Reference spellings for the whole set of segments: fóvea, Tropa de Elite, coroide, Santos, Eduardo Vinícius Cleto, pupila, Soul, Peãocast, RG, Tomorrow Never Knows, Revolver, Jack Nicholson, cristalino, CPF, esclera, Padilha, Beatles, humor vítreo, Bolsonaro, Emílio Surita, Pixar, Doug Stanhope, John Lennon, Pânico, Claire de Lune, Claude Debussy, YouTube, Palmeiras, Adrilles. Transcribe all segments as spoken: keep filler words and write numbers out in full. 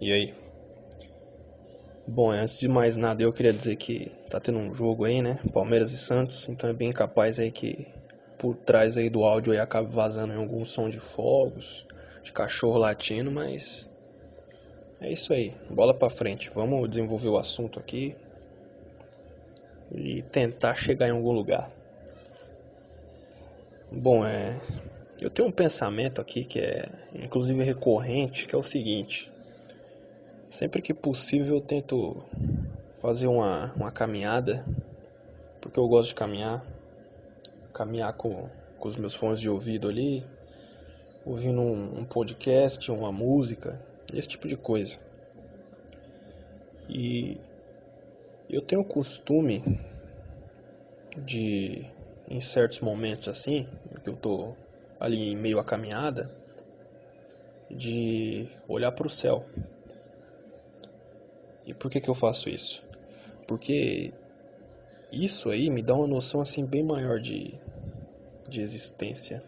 E aí? Bom, antes de mais nada, eu queria dizer que tá tendo um jogo aí, né? Palmeiras e Santos, então é bem capaz aí que por trás aí do áudio aí acaba vazando aí algum som de fogos, de cachorro latindo, mas é isso aí, bola pra frente, vamos desenvolver o assunto aqui e tentar chegar em algum lugar. Bom, é... eu tenho um pensamento aqui que é inclusive recorrente, que é o seguinte: sempre que possível eu tento fazer uma, uma caminhada, porque eu gosto de caminhar, caminhar com, com os meus fones de ouvido ali, ouvindo um, um podcast, uma música, esse tipo de coisa. E eu tenho o costume de, em certos momentos assim, que eu tô ali em meio à caminhada, de olhar para o céu. E por que que eu faço isso? Porque isso aí me dá uma noção assim bem maior de, de existência.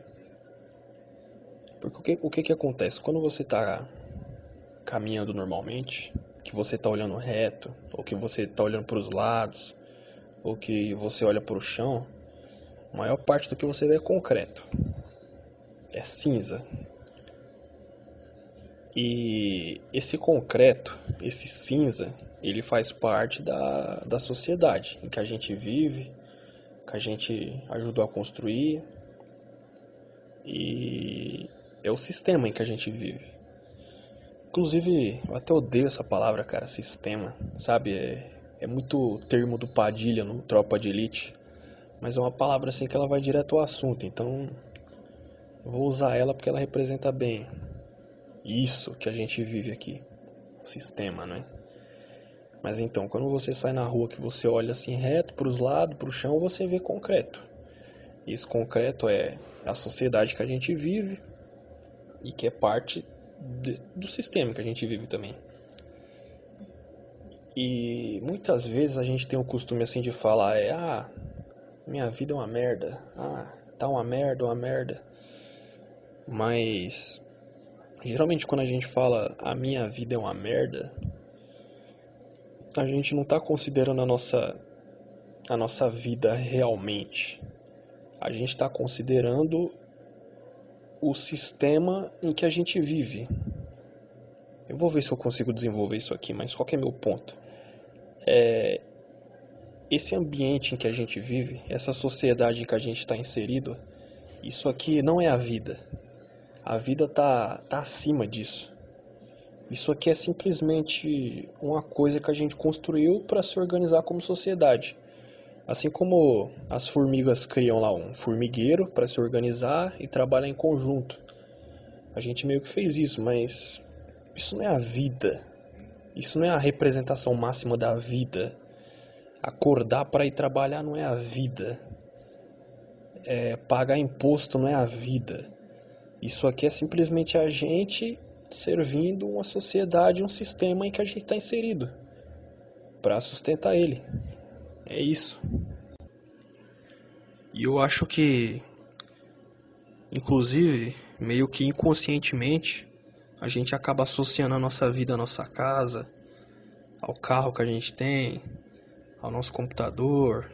Porque o que, o que que acontece? Quando você tá caminhando normalmente, que você tá olhando reto, ou que você tá olhando para os lados, ou que você olha para o chão, a maior parte do que você vê é concreto. É cinza. E esse concreto, esse cinza, ele faz parte da, da sociedade em que a gente vive, que a gente ajudou a construir, e é o sistema em que a gente vive. Inclusive, eu até odeio essa palavra, cara, sistema, sabe? É, é muito termo do Padilha no Tropa de Elite, mas é uma palavra assim que ela vai direto ao assunto, então vou usar ela porque ela representa bem isso que a gente vive aqui, o sistema, né? Mas então, quando você sai na rua, que você olha assim reto para os lados, para o chão, você vê concreto. E esse concreto é a sociedade que a gente vive e que é parte de, do sistema que a gente vive também. E muitas vezes a gente tem o costume assim de falar, é, ah, minha vida é uma merda, ah, tá uma merda, uma merda. Mas geralmente quando a gente fala a minha vida é uma merda, a gente não está considerando a nossa, a nossa vida realmente. A gente está considerando o sistema em que a gente vive. Eu vou ver se eu consigo desenvolver isso aqui, mas qual que é meu ponto? É, esse ambiente em que a gente vive, essa sociedade em que a gente está inserido, isso aqui não é a vida. A vida tá, tá acima disso. Isso aqui é simplesmente uma coisa que a gente construiu para se organizar como sociedade. Assim como as formigas criam lá um formigueiro para se organizar e trabalhar em conjunto. A gente meio que fez isso, mas isso não é a vida. Isso não é a representação máxima da vida. Acordar para ir trabalhar não é a vida. É, pagar imposto não é a vida. Isso aqui é simplesmente a gente servindo uma sociedade, um sistema em que a gente está inserido para sustentar ele. É isso. E eu acho que, inclusive, meio que inconscientemente, a gente acaba associando a nossa vida à nossa casa, ao carro que a gente tem, ao nosso computador,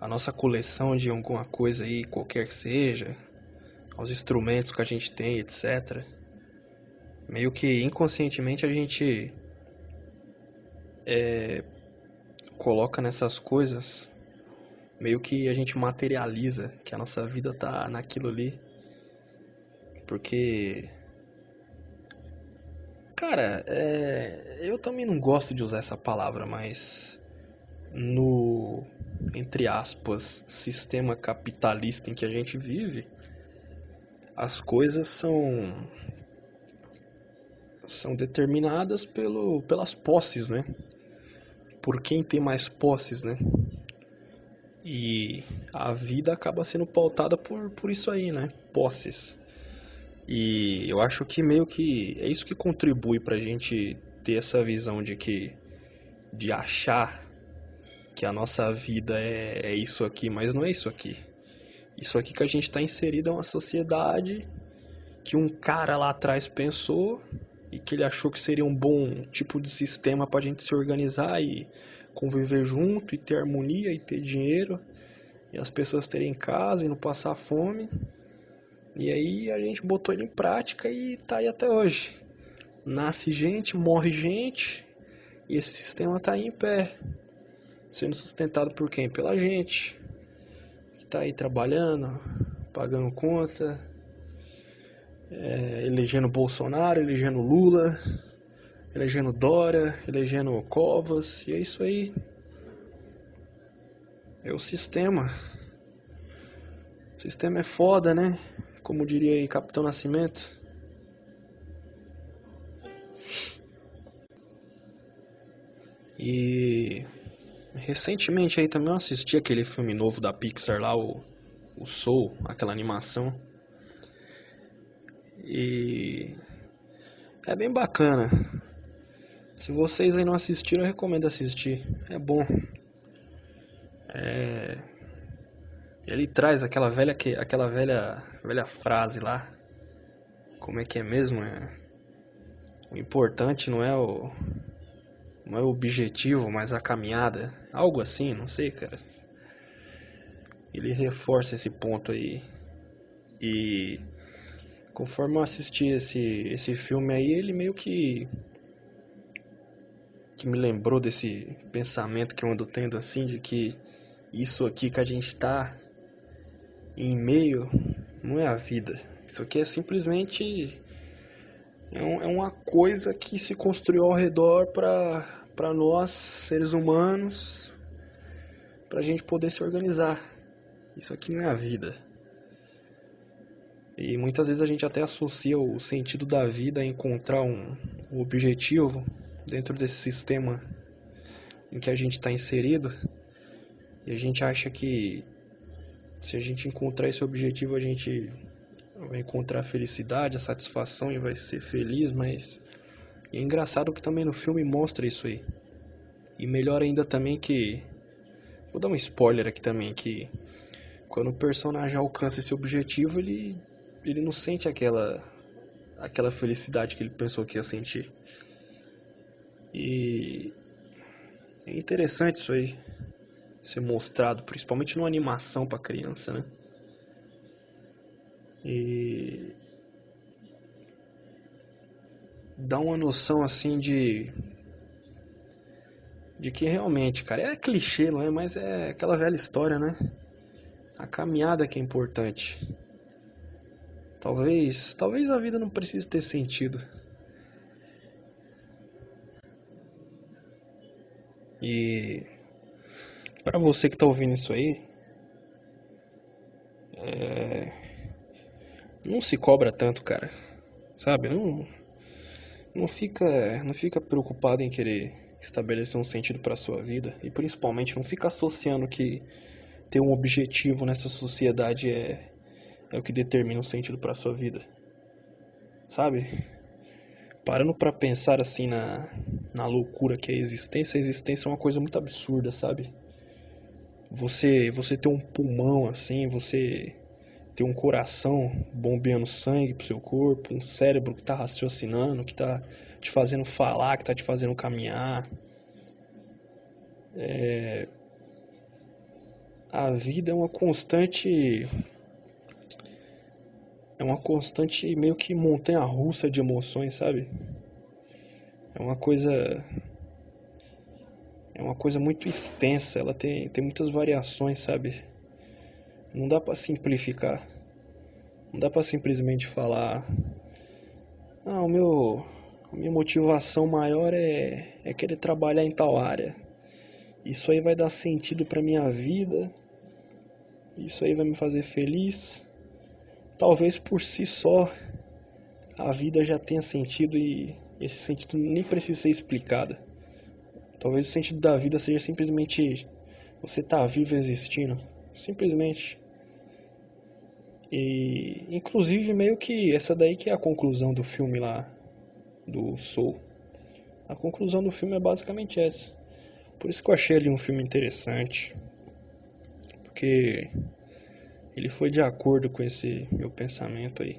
à nossa coleção de alguma coisa aí, qualquer que seja, aos instrumentos que a gente tem, etcétera. Meio que inconscientemente a gente é, coloca nessas coisas, meio que a gente materializa que a nossa vida tá naquilo ali. Porque, cara, é, eu também não gosto de usar essa palavra, mas no, entre aspas, sistema capitalista em que a gente vive, as coisas são, são determinadas pelo, pelas posses, né? Por quem tem mais posses, né? E a vida acaba sendo pautada por, por isso aí, né? Posses. E eu acho que meio que é isso que contribui pra gente ter essa visão de que, de achar que a nossa vida é, é isso aqui, mas não é isso aqui. Isso aqui que a gente está inserido é uma sociedade que um cara lá atrás pensou e que ele achou que seria um bom tipo de sistema para a gente se organizar e conviver junto, e ter harmonia, e ter dinheiro, e as pessoas terem casa e não passar fome. E aí a gente botou ele em prática e tá aí até hoje. Nasce gente, morre gente, e esse sistema tá aí em pé, sendo sustentado por quem? Pela gente, que tá aí trabalhando, pagando conta, é, elegendo Bolsonaro, elegendo Lula, elegendo Dória, elegendo Covas, e é isso aí. É o sistema. O sistema é foda, né? Como diria aí Capitão Nascimento. E recentemente aí também eu assisti aquele filme novo da Pixar lá, o, o Soul, aquela animação. E é bem bacana. Se vocês aí não assistiram, eu recomendo assistir. É bom. É... Ele traz aquela velha, que... aquela velha... velha frase lá. Como é que é mesmo? É... O importante não é o... não é o objetivo, mas a caminhada. Algo assim, não sei, cara. Ele reforça esse ponto aí. E conforme eu assisti esse, esse filme aí, ele meio que... que me lembrou desse pensamento que eu ando tendo, assim, de que isso aqui que a gente tá em meio não é a vida. Isso aqui é simplesmente é, um, é uma coisa que se construiu ao redor pra, pra nós, seres humanos, pra gente poder se organizar. Isso aqui não é a vida. E muitas vezes a gente até associa o sentido da vida a encontrar um, um objetivo dentro desse sistema em que a gente está inserido, e a gente acha que se a gente encontrar esse objetivo a gente vai encontrar a felicidade, a satisfação, e vai ser feliz. Mas e é engraçado que também no filme mostra isso aí, e melhor ainda também que, vou dar um spoiler aqui também, que quando o personagem alcança esse objetivo, ele, ele não sente aquela, aquela felicidade que ele pensou que ia sentir. E é interessante isso aí ser mostrado, principalmente numa animação pra criança, né? E dá uma noção assim de de que realmente, cara, é clichê, não é? Mas é aquela velha história, né? A caminhada que é importante. Talvez, talvez a vida não precise ter sentido. E pra você que tá ouvindo isso aí, é... não se cobra tanto, cara, sabe? Não, não fica, não fica preocupado em querer estabelecer um sentido pra sua vida, e principalmente não fica associando que ter um objetivo nessa sociedade é, é o que determina um sentido pra sua vida, sabe? Parando pra pensar assim na, na loucura que é a existência, a existência é uma coisa muito absurda, sabe? Você, você ter um pulmão assim, você ter um coração bombeando sangue pro seu corpo, um cérebro que tá raciocinando, que tá te fazendo falar, que tá te fazendo caminhar. É... A vida é uma constante... É uma constante meio que montanha-russa de emoções, sabe? É uma coisa... É uma coisa muito extensa, ela tem, tem muitas variações, sabe? Não dá pra simplificar. Não dá pra simplesmente falar... Ah, o meu... A minha motivação maior é, é querer trabalhar em tal área. Isso aí vai dar sentido pra minha vida. Isso aí vai me fazer feliz. Talvez por si só a vida já tenha sentido, e esse sentido nem precisa ser explicado. Talvez o sentido da vida seja simplesmente você estar vivo, existindo. Simplesmente. E inclusive meio que essa daí que é a conclusão do filme lá, do Soul. A conclusão do filme é basicamente essa. Por isso que eu achei ele um filme interessante. Porque... ele foi de acordo com esse meu pensamento aí.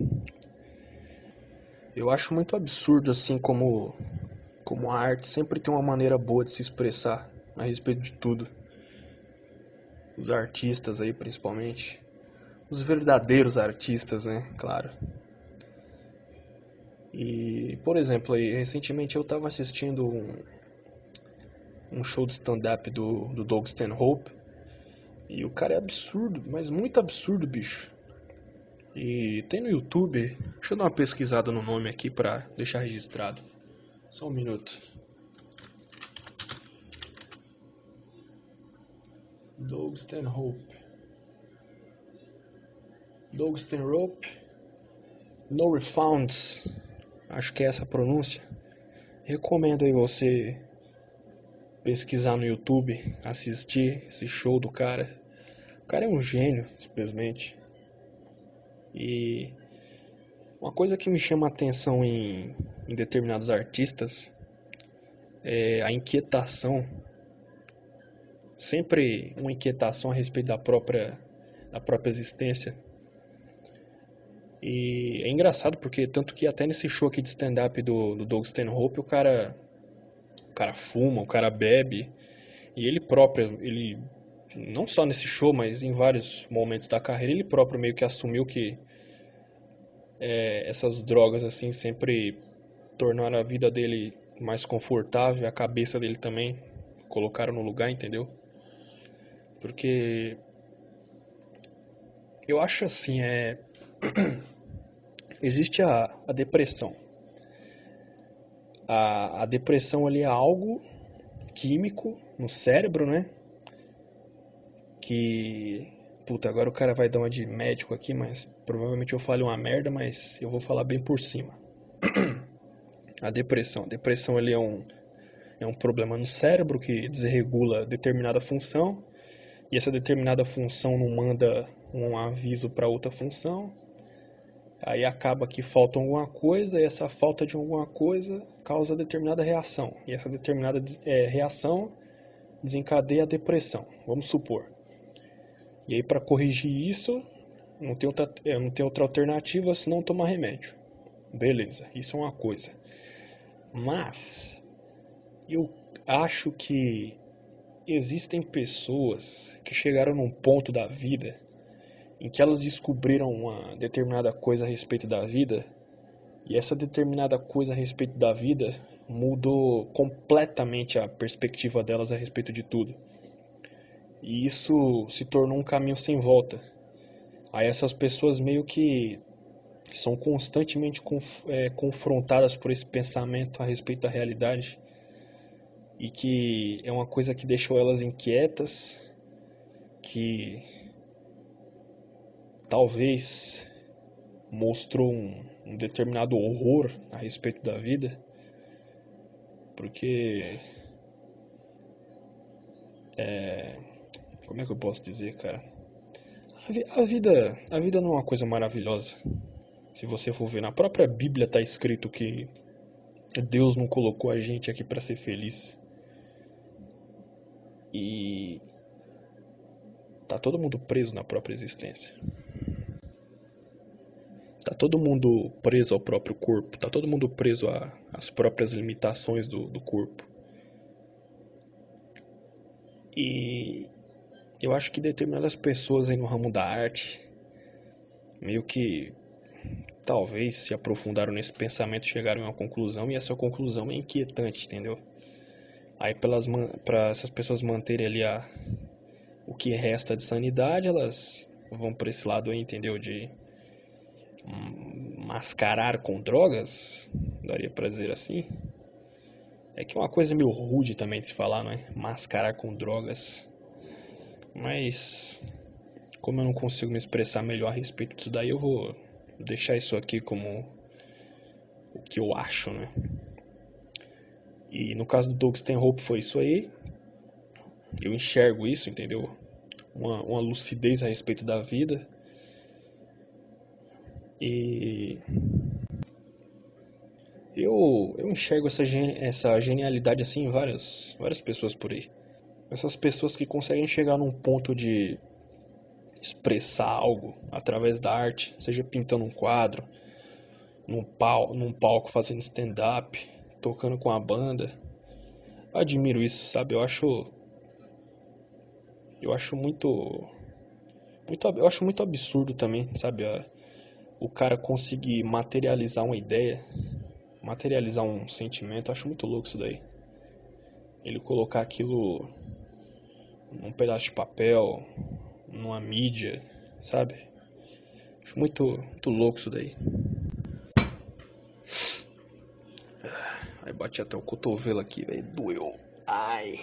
Eu acho muito absurdo, assim, como, como a arte sempre tem uma maneira boa de se expressar a respeito de tudo. Os artistas aí, principalmente. Os verdadeiros artistas, né? Claro. E, por exemplo, aí, recentemente eu tava assistindo um, um show de stand-up do, do Doug Stanhope. E o cara é absurdo, mas muito absurdo, bicho. E tem no YouTube, deixa eu dar uma pesquisada no nome aqui pra deixar registrado. Só um minuto. Doug Stanhope. Doug Stanhope. No Refunds. Acho que é essa a pronúncia. Recomendo aí você pesquisar no YouTube, assistir esse show do cara. O cara é um gênio, simplesmente. E uma coisa que me chama a atenção em, em determinados artistas é a inquietação. Sempre uma inquietação a respeito da própria, da própria existência. E é engraçado porque, tanto que até nesse show aqui de stand-up do, do Doug Stanhope, o cara, o cara fuma, o cara bebe. E ele próprio, ele... não só nesse show, mas em vários momentos da carreira, ele próprio meio que assumiu que é, essas drogas assim sempre tornaram a vida dele mais confortável, a cabeça dele também colocaram no lugar, entendeu? Porque eu acho assim, é existe a, a depressão. A, a depressão ali é algo químico no cérebro, né? Que, puta, agora o cara vai dar uma de médico aqui, mas provavelmente eu falo uma merda, mas eu vou falar bem por cima. A depressão. A depressão ele é, um, é um problema no cérebro que desregula determinada função, e essa determinada função não manda um aviso para outra função, aí acaba que falta alguma coisa, e essa falta de alguma coisa causa determinada reação, e essa determinada é, reação desencadeia a depressão, vamos supor. E aí, para corrigir isso, não tem, outra, não tem outra alternativa senão tomar remédio. Beleza, isso é uma coisa. Mas, eu acho que existem pessoas que chegaram num ponto da vida em que elas descobriram uma determinada coisa a respeito da vida, e essa determinada coisa a respeito da vida mudou completamente a perspectiva delas a respeito de tudo. E isso se tornou um caminho sem volta. Aí essas pessoas meio que são constantemente conf- é, confrontadas por esse pensamento a respeito da realidade. E que é uma coisa que deixou elas inquietas, que talvez mostrou um, um determinado horror a respeito da vida. Porque... É... Como é que eu posso dizer, cara? A, vi- a, vida, a vida não é uma coisa maravilhosa. Se você for ver, na própria Bíblia tá escrito que Deus não colocou a gente aqui para ser feliz. E tá todo mundo preso na própria existência. Tá todo mundo preso ao próprio corpo. Tá todo mundo preso às próprias limitações do, do corpo. E... eu acho que determinadas pessoas aí no ramo da arte meio que talvez se aprofundaram nesse pensamento, chegaram a uma conclusão, e essa conclusão é inquietante, entendeu? Aí para essas pessoas manterem ali a, o que resta de sanidade, elas vão para esse lado aí, entendeu? De mascarar com drogas, daria pra dizer assim. É que é uma coisa meio rude também de se falar, não é? Mascarar com drogas. Mas, como eu não consigo me expressar melhor a respeito disso daí, eu vou deixar isso aqui como o que eu acho, né? E no caso do Doug Stanhope foi isso aí. Eu enxergo isso, entendeu? Uma, uma lucidez a respeito da vida. E... Eu, eu enxergo essa, gen- essa genialidade assim em várias, várias pessoas por aí. Essas pessoas que conseguem chegar num ponto de expressar algo através da arte, seja pintando um quadro, num, pal- num palco fazendo stand-up, tocando com a banda. Eu admiro isso, sabe? Eu acho... Eu acho muito... muito eu acho muito absurdo também, sabe? O cara conseguir materializar uma ideia, materializar um sentimento. Eu acho muito louco isso daí. Ele colocar aquilo num pedaço de papel, numa mídia, sabe? Acho muito, muito louco isso daí. Aí bati até o cotovelo aqui, velho. Doeu. Ai.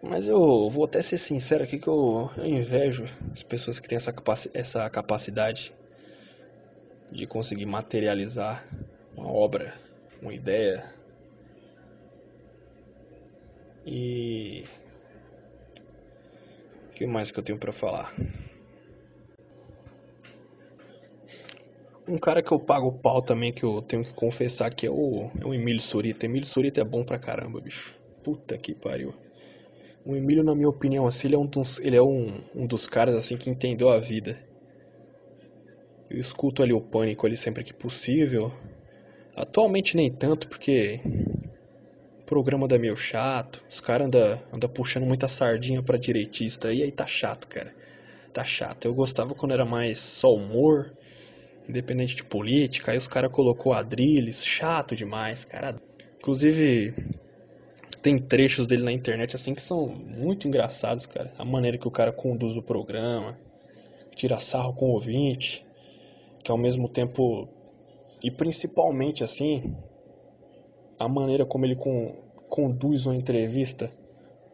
Mas eu vou até ser sincero aqui que eu, eu invejo as pessoas que têm essa, capaci- essa capacidade de conseguir materializar uma obra, uma ideia. E... o que mais que eu tenho pra falar? Um cara que eu pago o pau também, que eu tenho que confessar, que é o, é o Emílio Surita. Emílio Surita é bom pra caramba, bicho. Puta que pariu. O Emílio, na minha opinião, assim, ele é um dos, ele é um, um dos caras assim, que entendeu a vida. Eu escuto ali o Pânico ali sempre que possível. Atualmente nem tanto, porque o programa anda meio chato. Os caras andam anda puxando muita sardinha pra direitista. E aí tá chato, cara. Tá chato. Eu gostava quando era mais só humor, independente de política. Aí os caras colocou Adrilles, chato demais, cara. Inclusive, tem trechos dele na internet assim que são muito engraçados, cara. A maneira que o cara conduz o programa, tira sarro com o ouvinte, que ao mesmo tempo, e principalmente assim, a maneira como ele com, conduz uma entrevista,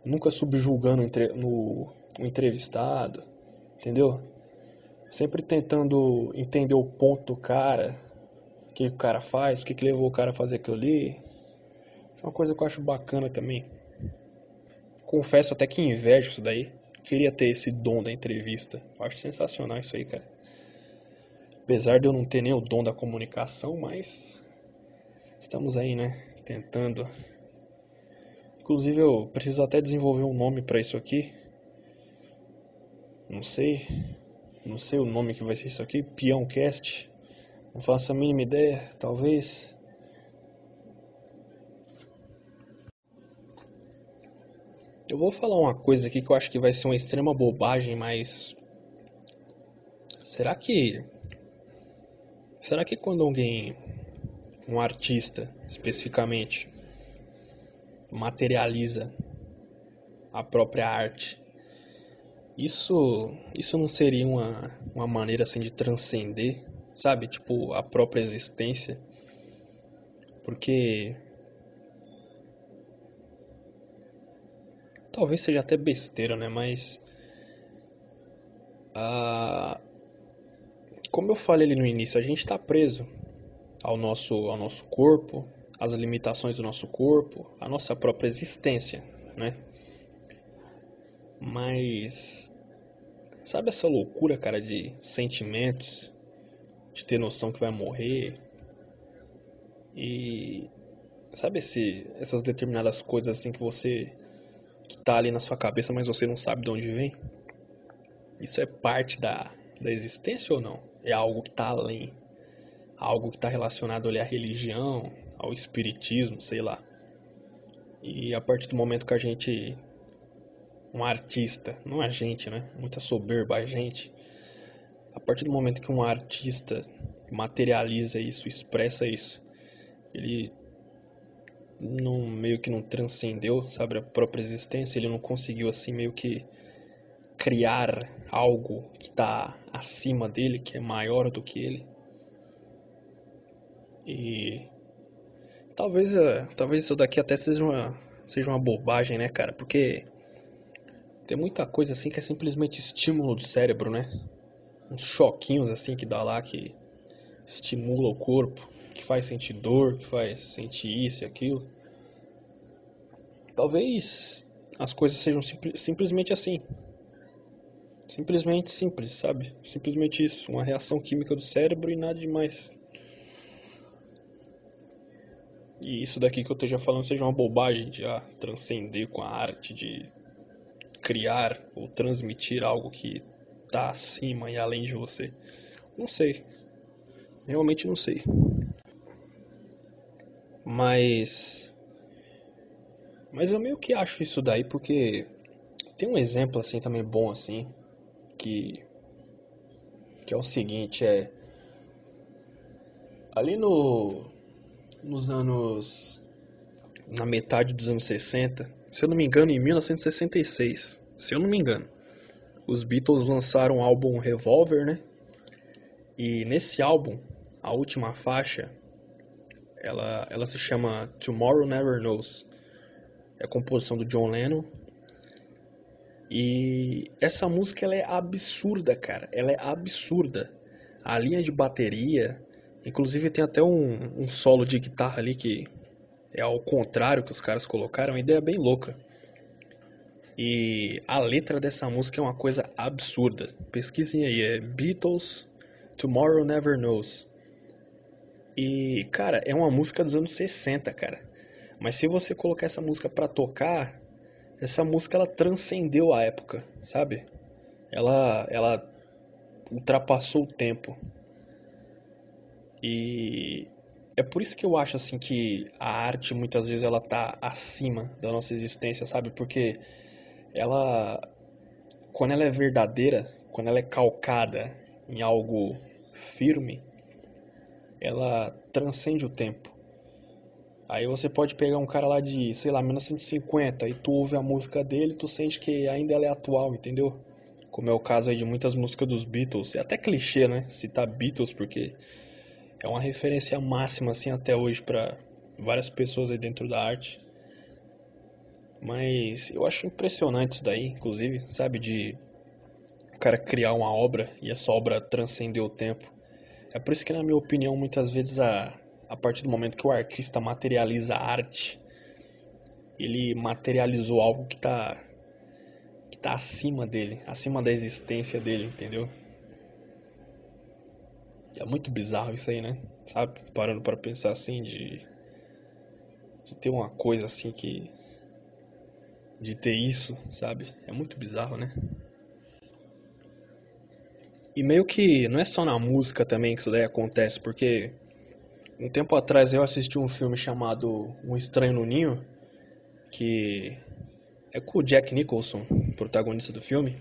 nunca subjulgando o, entre, no, o entrevistado, entendeu? Sempre tentando entender o ponto do cara, o que, que o cara faz, o que, que levou o cara a fazer aquilo ali. Isso é uma coisa que eu acho bacana também. Confesso até que invejo isso daí. Eu queria ter esse dom da entrevista. Eu acho sensacional isso aí, cara. Apesar de eu não ter nem o dom da comunicação, mas estamos aí, né? Tentando. Inclusive eu preciso até desenvolver um nome pra isso aqui. Não sei... Não sei o nome que vai ser isso aqui, Peãocast. Não faço a mínima ideia, talvez. Eu vou falar uma coisa aqui que eu acho que vai ser uma extrema bobagem, mas... Será que... Será que quando alguém... um artista, especificamente, materializa a própria arte, Isso, isso não seria uma, uma maneira assim de transcender, sabe? Tipo, a própria existência. Porque... talvez seja até besteira, né? Mas... Ah, como eu falei ali no início, a gente tá preso ao nosso, ao nosso corpo, às limitações do nosso corpo, à nossa própria existência, né? Mas, sabe essa loucura, cara, de sentimentos, de ter noção que vai morrer, e sabe esse, essas determinadas coisas assim que você, que tá ali na sua cabeça, mas você não sabe de onde vem? Isso é parte da, da existência ou não? É algo que tá além, algo que tá relacionado ali à religião, ao espiritismo, sei lá. E a partir do momento que a gente... um artista, não a gente, né? Muita soberba a gente. A partir do momento que um artista materializa isso, expressa isso, ele não, meio que não transcendeu, sabe, a própria existência. Ele não conseguiu, assim, meio que criar algo que está acima dele, que é maior do que ele. E talvez, talvez isso daqui até seja uma, seja uma bobagem, né, cara? Porque... tem muita coisa assim que é simplesmente estímulo do cérebro, né? Uns choquinhos assim que dá lá, que estimula o corpo, que faz sentir dor, que faz sentir isso e aquilo. Talvez as coisas sejam simp- simplesmente assim. Simplesmente simples, sabe? Simplesmente isso, uma reação química do cérebro e nada demais. E isso daqui que eu esteja falando seja uma bobagem de ah, transcender com a arte, de... criar ou transmitir algo que tá acima e além de você. Não sei. Realmente não sei. Mas... Mas eu meio que acho isso daí, porque... Tem um exemplo, assim, também bom, assim, que... Que é o seguinte, é... Ali no... Nos anos... Na metade dos anos sessenta, se eu não me engano, em mil novecentos e sessenta e seis, se eu não me engano, os Beatles lançaram o álbum Revolver, né? E nesse álbum, a última faixa, ela, ela se chama Tomorrow Never Knows. É a composição do John Lennon. E essa música, ela é absurda, cara. Ela é absurda. A linha de bateria... Inclusive tem até um, um solo de guitarra ali que é ao contrário que os caras colocaram. É uma ideia bem louca. E a letra dessa música é uma coisa absurda. Pesquisem aí. É Beatles... Tomorrow Never Knows. E, cara, é uma música dos anos sessenta, cara. Mas se você colocar essa música pra tocar, essa música, ela transcendeu a época, sabe? Ela, ela ultrapassou o tempo. E é por isso que eu acho, assim, que a arte, muitas vezes, ela tá acima da nossa existência, sabe? Porque ela, quando ela é verdadeira, quando ela é calcada em algo firme, ela transcende o tempo. Aí você pode pegar um cara lá de, sei lá, mil novecentos e cinquenta, e tu ouve a música dele, tu sente que ainda ela é atual, entendeu? Como é o caso aí de muitas músicas dos Beatles. É até clichê, né, citar Beatles, porque é uma referência máxima, assim, até hoje pra várias pessoas aí dentro da arte. Mas eu acho impressionante isso daí, inclusive, sabe, de o cara criar uma obra e essa obra transcender o tempo. É por isso que, na minha opinião, muitas vezes, a, a partir do momento que o artista materializa a arte, ele materializou algo que tá, que tá acima dele, acima da existência dele, entendeu? É muito bizarro isso aí, né? Sabe? Parando pra pensar assim, de, de ter uma coisa assim que... De ter isso, sabe? É muito bizarro, né? E meio que não é só na música também que isso daí acontece, porque um tempo atrás eu assisti um filme chamado Um Estranho no Ninho, que é com o Jack Nicholson, protagonista do filme.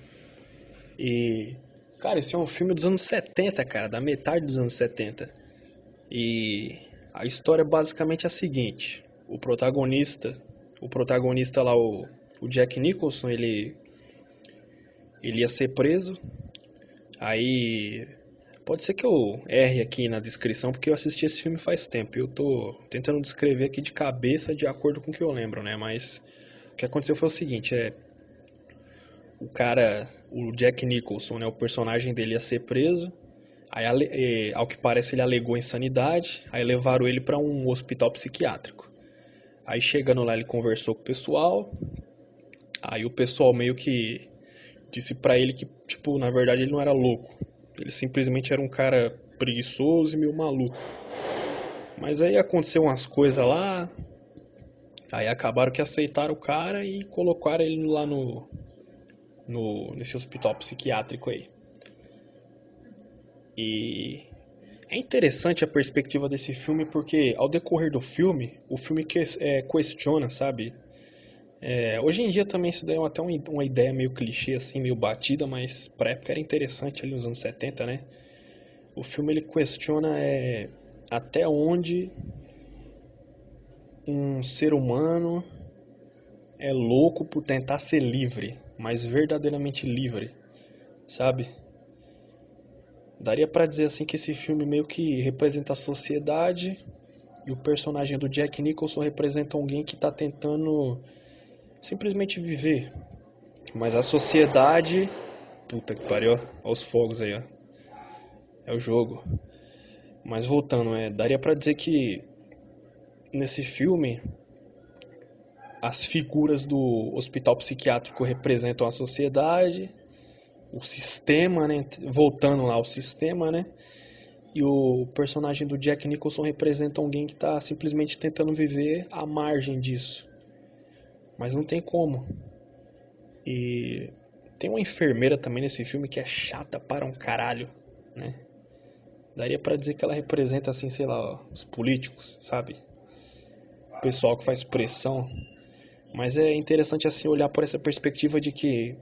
E, cara, esse é um filme dos anos setenta, cara, da metade dos anos setenta. E a história é basicamente a seguinte: o protagonista, o protagonista lá, o, o Jack Nicholson, ele, ele ia ser preso. Aí, pode ser que eu erre aqui na descrição, porque eu assisti esse filme faz tempo. E eu tô tentando descrever aqui de cabeça, de acordo com o que eu lembro, né? Mas o que aconteceu foi o seguinte, é... O cara, o Jack Nicholson, né? O personagem dele ia ser preso. Aí, ao que parece, ele alegou insanidade. Aí levaram ele pra um hospital psiquiátrico. Aí, chegando lá, ele conversou com o pessoal. Aí o pessoal meio que... Disse pra ele que, tipo, na verdade ele não era louco. Ele simplesmente era um cara preguiçoso e meio maluco. Mas aí aconteceu umas coisas lá. Aí acabaram que aceitaram o cara e colocaram ele lá no, no nesse hospital psiquiátrico aí. E é interessante a perspectiva desse filme, porque ao decorrer do filme, o filme que, é, questiona, sabe... É, hoje em dia também isso daí é até uma ideia meio clichê, assim, meio batida, mas pra época era interessante ali nos anos setenta, né? O filme, ele questiona é, até onde um ser humano é louco por tentar ser livre, mas verdadeiramente livre, sabe? Daria pra dizer assim que esse filme meio que representa a sociedade, e o personagem do Jack Nicholson representa alguém que tá tentando... simplesmente viver. Mas a sociedade... Puta que pariu, ó. Olha os fogos aí, ó. É o jogo. Mas voltando, é... Daria pra dizer que... Nesse filme... As figuras do hospital psiquiátrico representam a sociedade. O sistema, né? Voltando lá, o sistema, né? E o personagem do Jack Nicholson representa alguém que tá simplesmente tentando viver à margem disso. Mas não tem como. E tem uma enfermeira também nesse filme que é chata para um caralho, né? Daria pra dizer que ela representa, assim, sei lá, os políticos, sabe? O pessoal que faz pressão. Mas é interessante, assim, olhar por essa perspectiva de que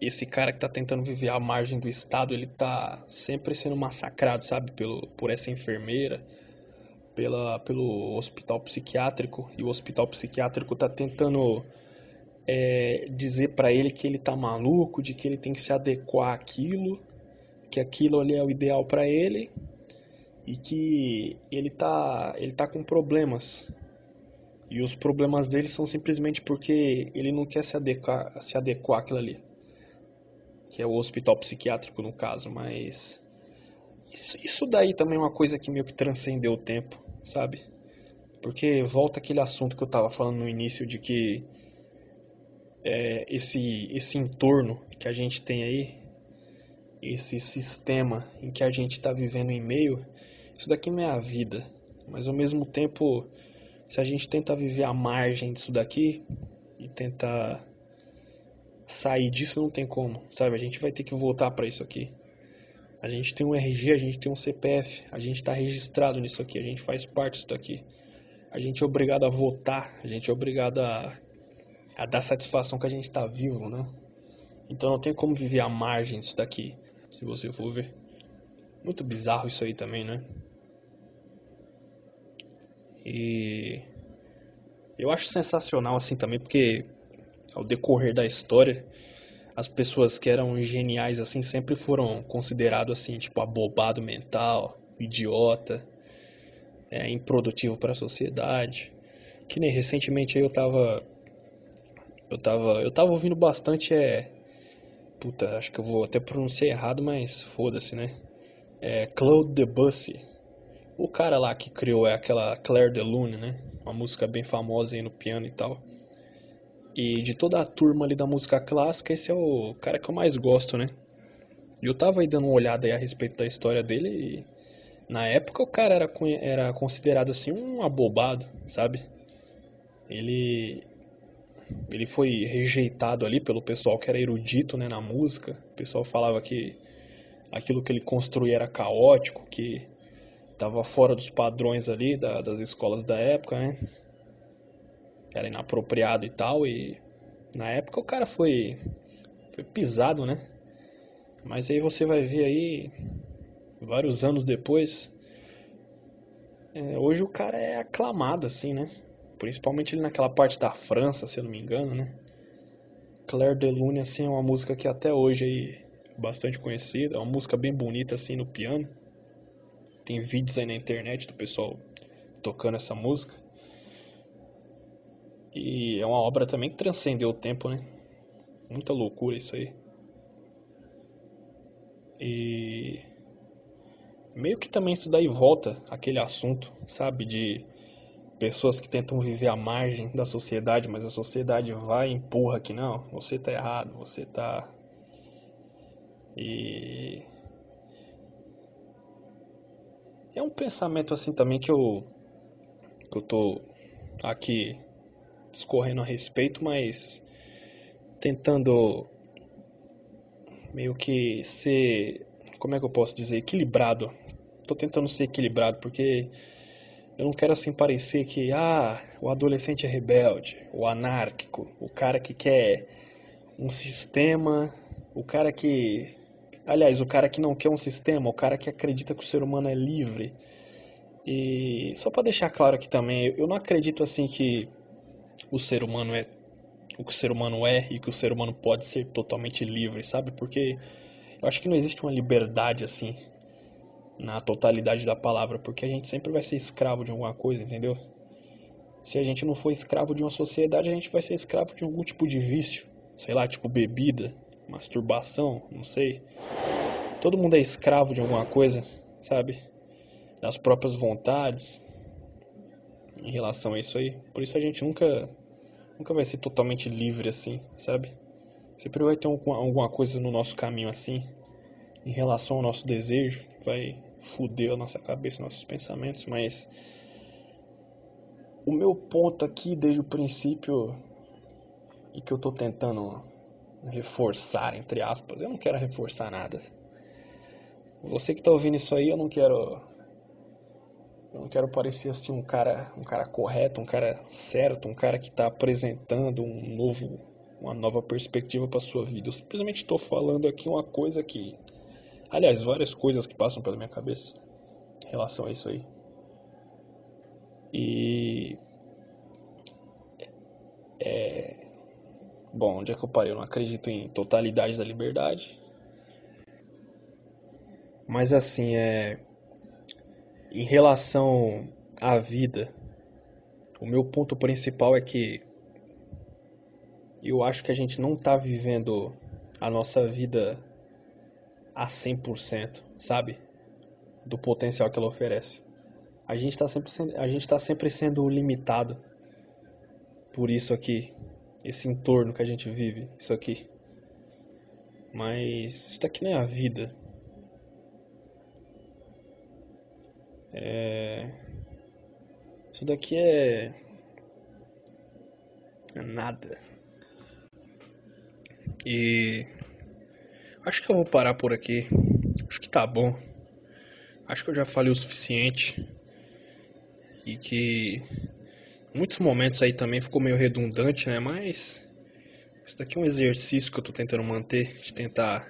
esse cara que tá tentando viver à margem do Estado, ele tá sempre sendo massacrado, sabe? Pelo, por essa enfermeira, pela, pelo hospital psiquiátrico. E o hospital psiquiátrico tá tentando é, dizer pra ele que ele tá maluco, de que ele tem que se adequar àquilo, que aquilo ali é o ideal pra ele e que ele tá, ele tá com problemas. E os problemas dele são simplesmente porque ele não quer se adequar, se adequar àquilo ali. Que é o hospital psiquiátrico no caso, mas isso, isso daí também é uma coisa que meio que transcendeu o tempo, sabe? Porque volta aquele assunto que eu tava falando no início de que é, esse, esse entorno que a gente tem aí, esse sistema em que a gente tá vivendo em meio, isso daqui não é a vida. Mas ao mesmo tempo, se a gente tenta viver à margem disso daqui e tentar sair disso, não tem como, sabe? A gente vai ter que voltar pra isso aqui. A gente tem um R G, a gente tem um C P F, a gente tá registrado nisso aqui, a gente faz parte disso aqui. A gente é obrigado a votar, a gente é obrigado a, a dar satisfação que a gente tá vivo, né? Então não tem como viver à margem disso daqui, se você for ver. Muito bizarro isso aí também, né? E eu acho sensacional assim também, porque ao decorrer da história, as pessoas que eram geniais assim sempre foram consideradas assim, tipo, abobado mental, idiota, é, improdutivo para a sociedade. Que nem recentemente eu tava eu tava eu tava ouvindo bastante é puta, acho que eu vou até pronunciar errado, mas foda-se, né? É Claude Debussy. O cara lá que criou é aquela Claire de Lune, né? Uma música bem famosa aí no piano e tal. E de toda a turma ali da música clássica, esse é o cara que eu mais gosto, né? E eu tava aí dando uma olhada aí a respeito da história dele e na época o cara era, era considerado assim um abobado, sabe? Ele, ele foi rejeitado ali pelo pessoal que era erudito, né, na música. O pessoal falava que aquilo que ele construía era caótico, que tava fora dos padrões ali da, das escolas da época, né? Era inapropriado e tal, e na época o cara foi, foi pisado, né? Mas aí você vai ver aí, vários anos depois, é, hoje o cara é aclamado, assim, né? Principalmente ali naquela parte da França, se eu não me engano, né? Claire de Lune, assim, é uma música que até hoje aí é bastante conhecida, é uma música bem bonita, assim, no piano. Tem vídeos aí na internet do pessoal tocando essa música. E é uma obra também que transcendeu o tempo, né? Muita loucura isso aí. E meio que também isso daí volta àquele assunto, sabe? De pessoas que tentam viver à margem da sociedade, mas a sociedade vai e empurra que não, você tá errado, você tá... E... é um pensamento assim também que eu... que eu tô aqui... discorrendo a respeito, mas tentando meio que ser, como é que eu posso dizer, equilibrado. Tô tentando ser equilibrado porque eu não quero assim parecer que ah, o adolescente é rebelde, o anárquico, o cara que quer um sistema, o cara que, aliás, o cara que não quer um sistema, o cara que acredita que o ser humano é livre. E só para deixar claro aqui também, eu não acredito assim que o ser humano é o que o ser humano é e que o ser humano pode ser totalmente livre, sabe? Porque eu acho que não existe uma liberdade assim na totalidade da palavra, porque a gente sempre vai ser escravo de alguma coisa, entendeu? Se a gente não for escravo de uma sociedade, a gente vai ser escravo de algum tipo de vício, sei lá, tipo bebida, masturbação, não sei. Todo mundo é escravo de alguma coisa, sabe? Das próprias vontades. Em relação a isso aí, por isso a gente nunca nunca vai ser totalmente livre assim, sabe? Sempre vai ter um, alguma coisa no nosso caminho assim, em relação ao nosso desejo, vai foder a nossa cabeça, nossos pensamentos, mas o meu ponto aqui desde o princípio e que eu tô tentando reforçar, entre aspas, eu não quero reforçar nada, Você que tá ouvindo isso aí, eu não quero... Eu não quero parecer assim um cara, um cara correto, um cara certo, um cara que está apresentando um novo, uma nova perspectiva para sua vida. Eu simplesmente estou falando aqui uma coisa que... Aliás, várias coisas que passam pela minha cabeça em relação a isso aí. E... É... Bom, onde é que eu parei? Eu não acredito em totalidade da liberdade. Mas assim, é... Em relação à vida, o meu ponto principal é que eu acho que a gente não tá vivendo a nossa vida a cem por cento, sabe? Do potencial que ela oferece. A gente tá sempre sendo, a gente tá sempre sendo limitado por isso aqui, esse entorno que a gente vive, isso aqui. Mas isso daqui não é a vida. É... Isso daqui é... é nada. E acho que eu vou parar por aqui. Acho que tá bom. Acho que eu já falei o suficiente. E que em muitos momentos aí também ficou meio redundante, né? Mas isso daqui é um exercício que eu tô tentando manter, de tentar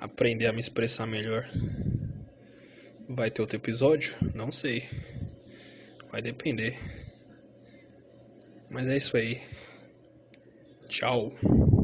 aprender a me expressar melhor. Vai ter outro episódio? Não sei. Vai depender. Mas é isso aí. Tchau.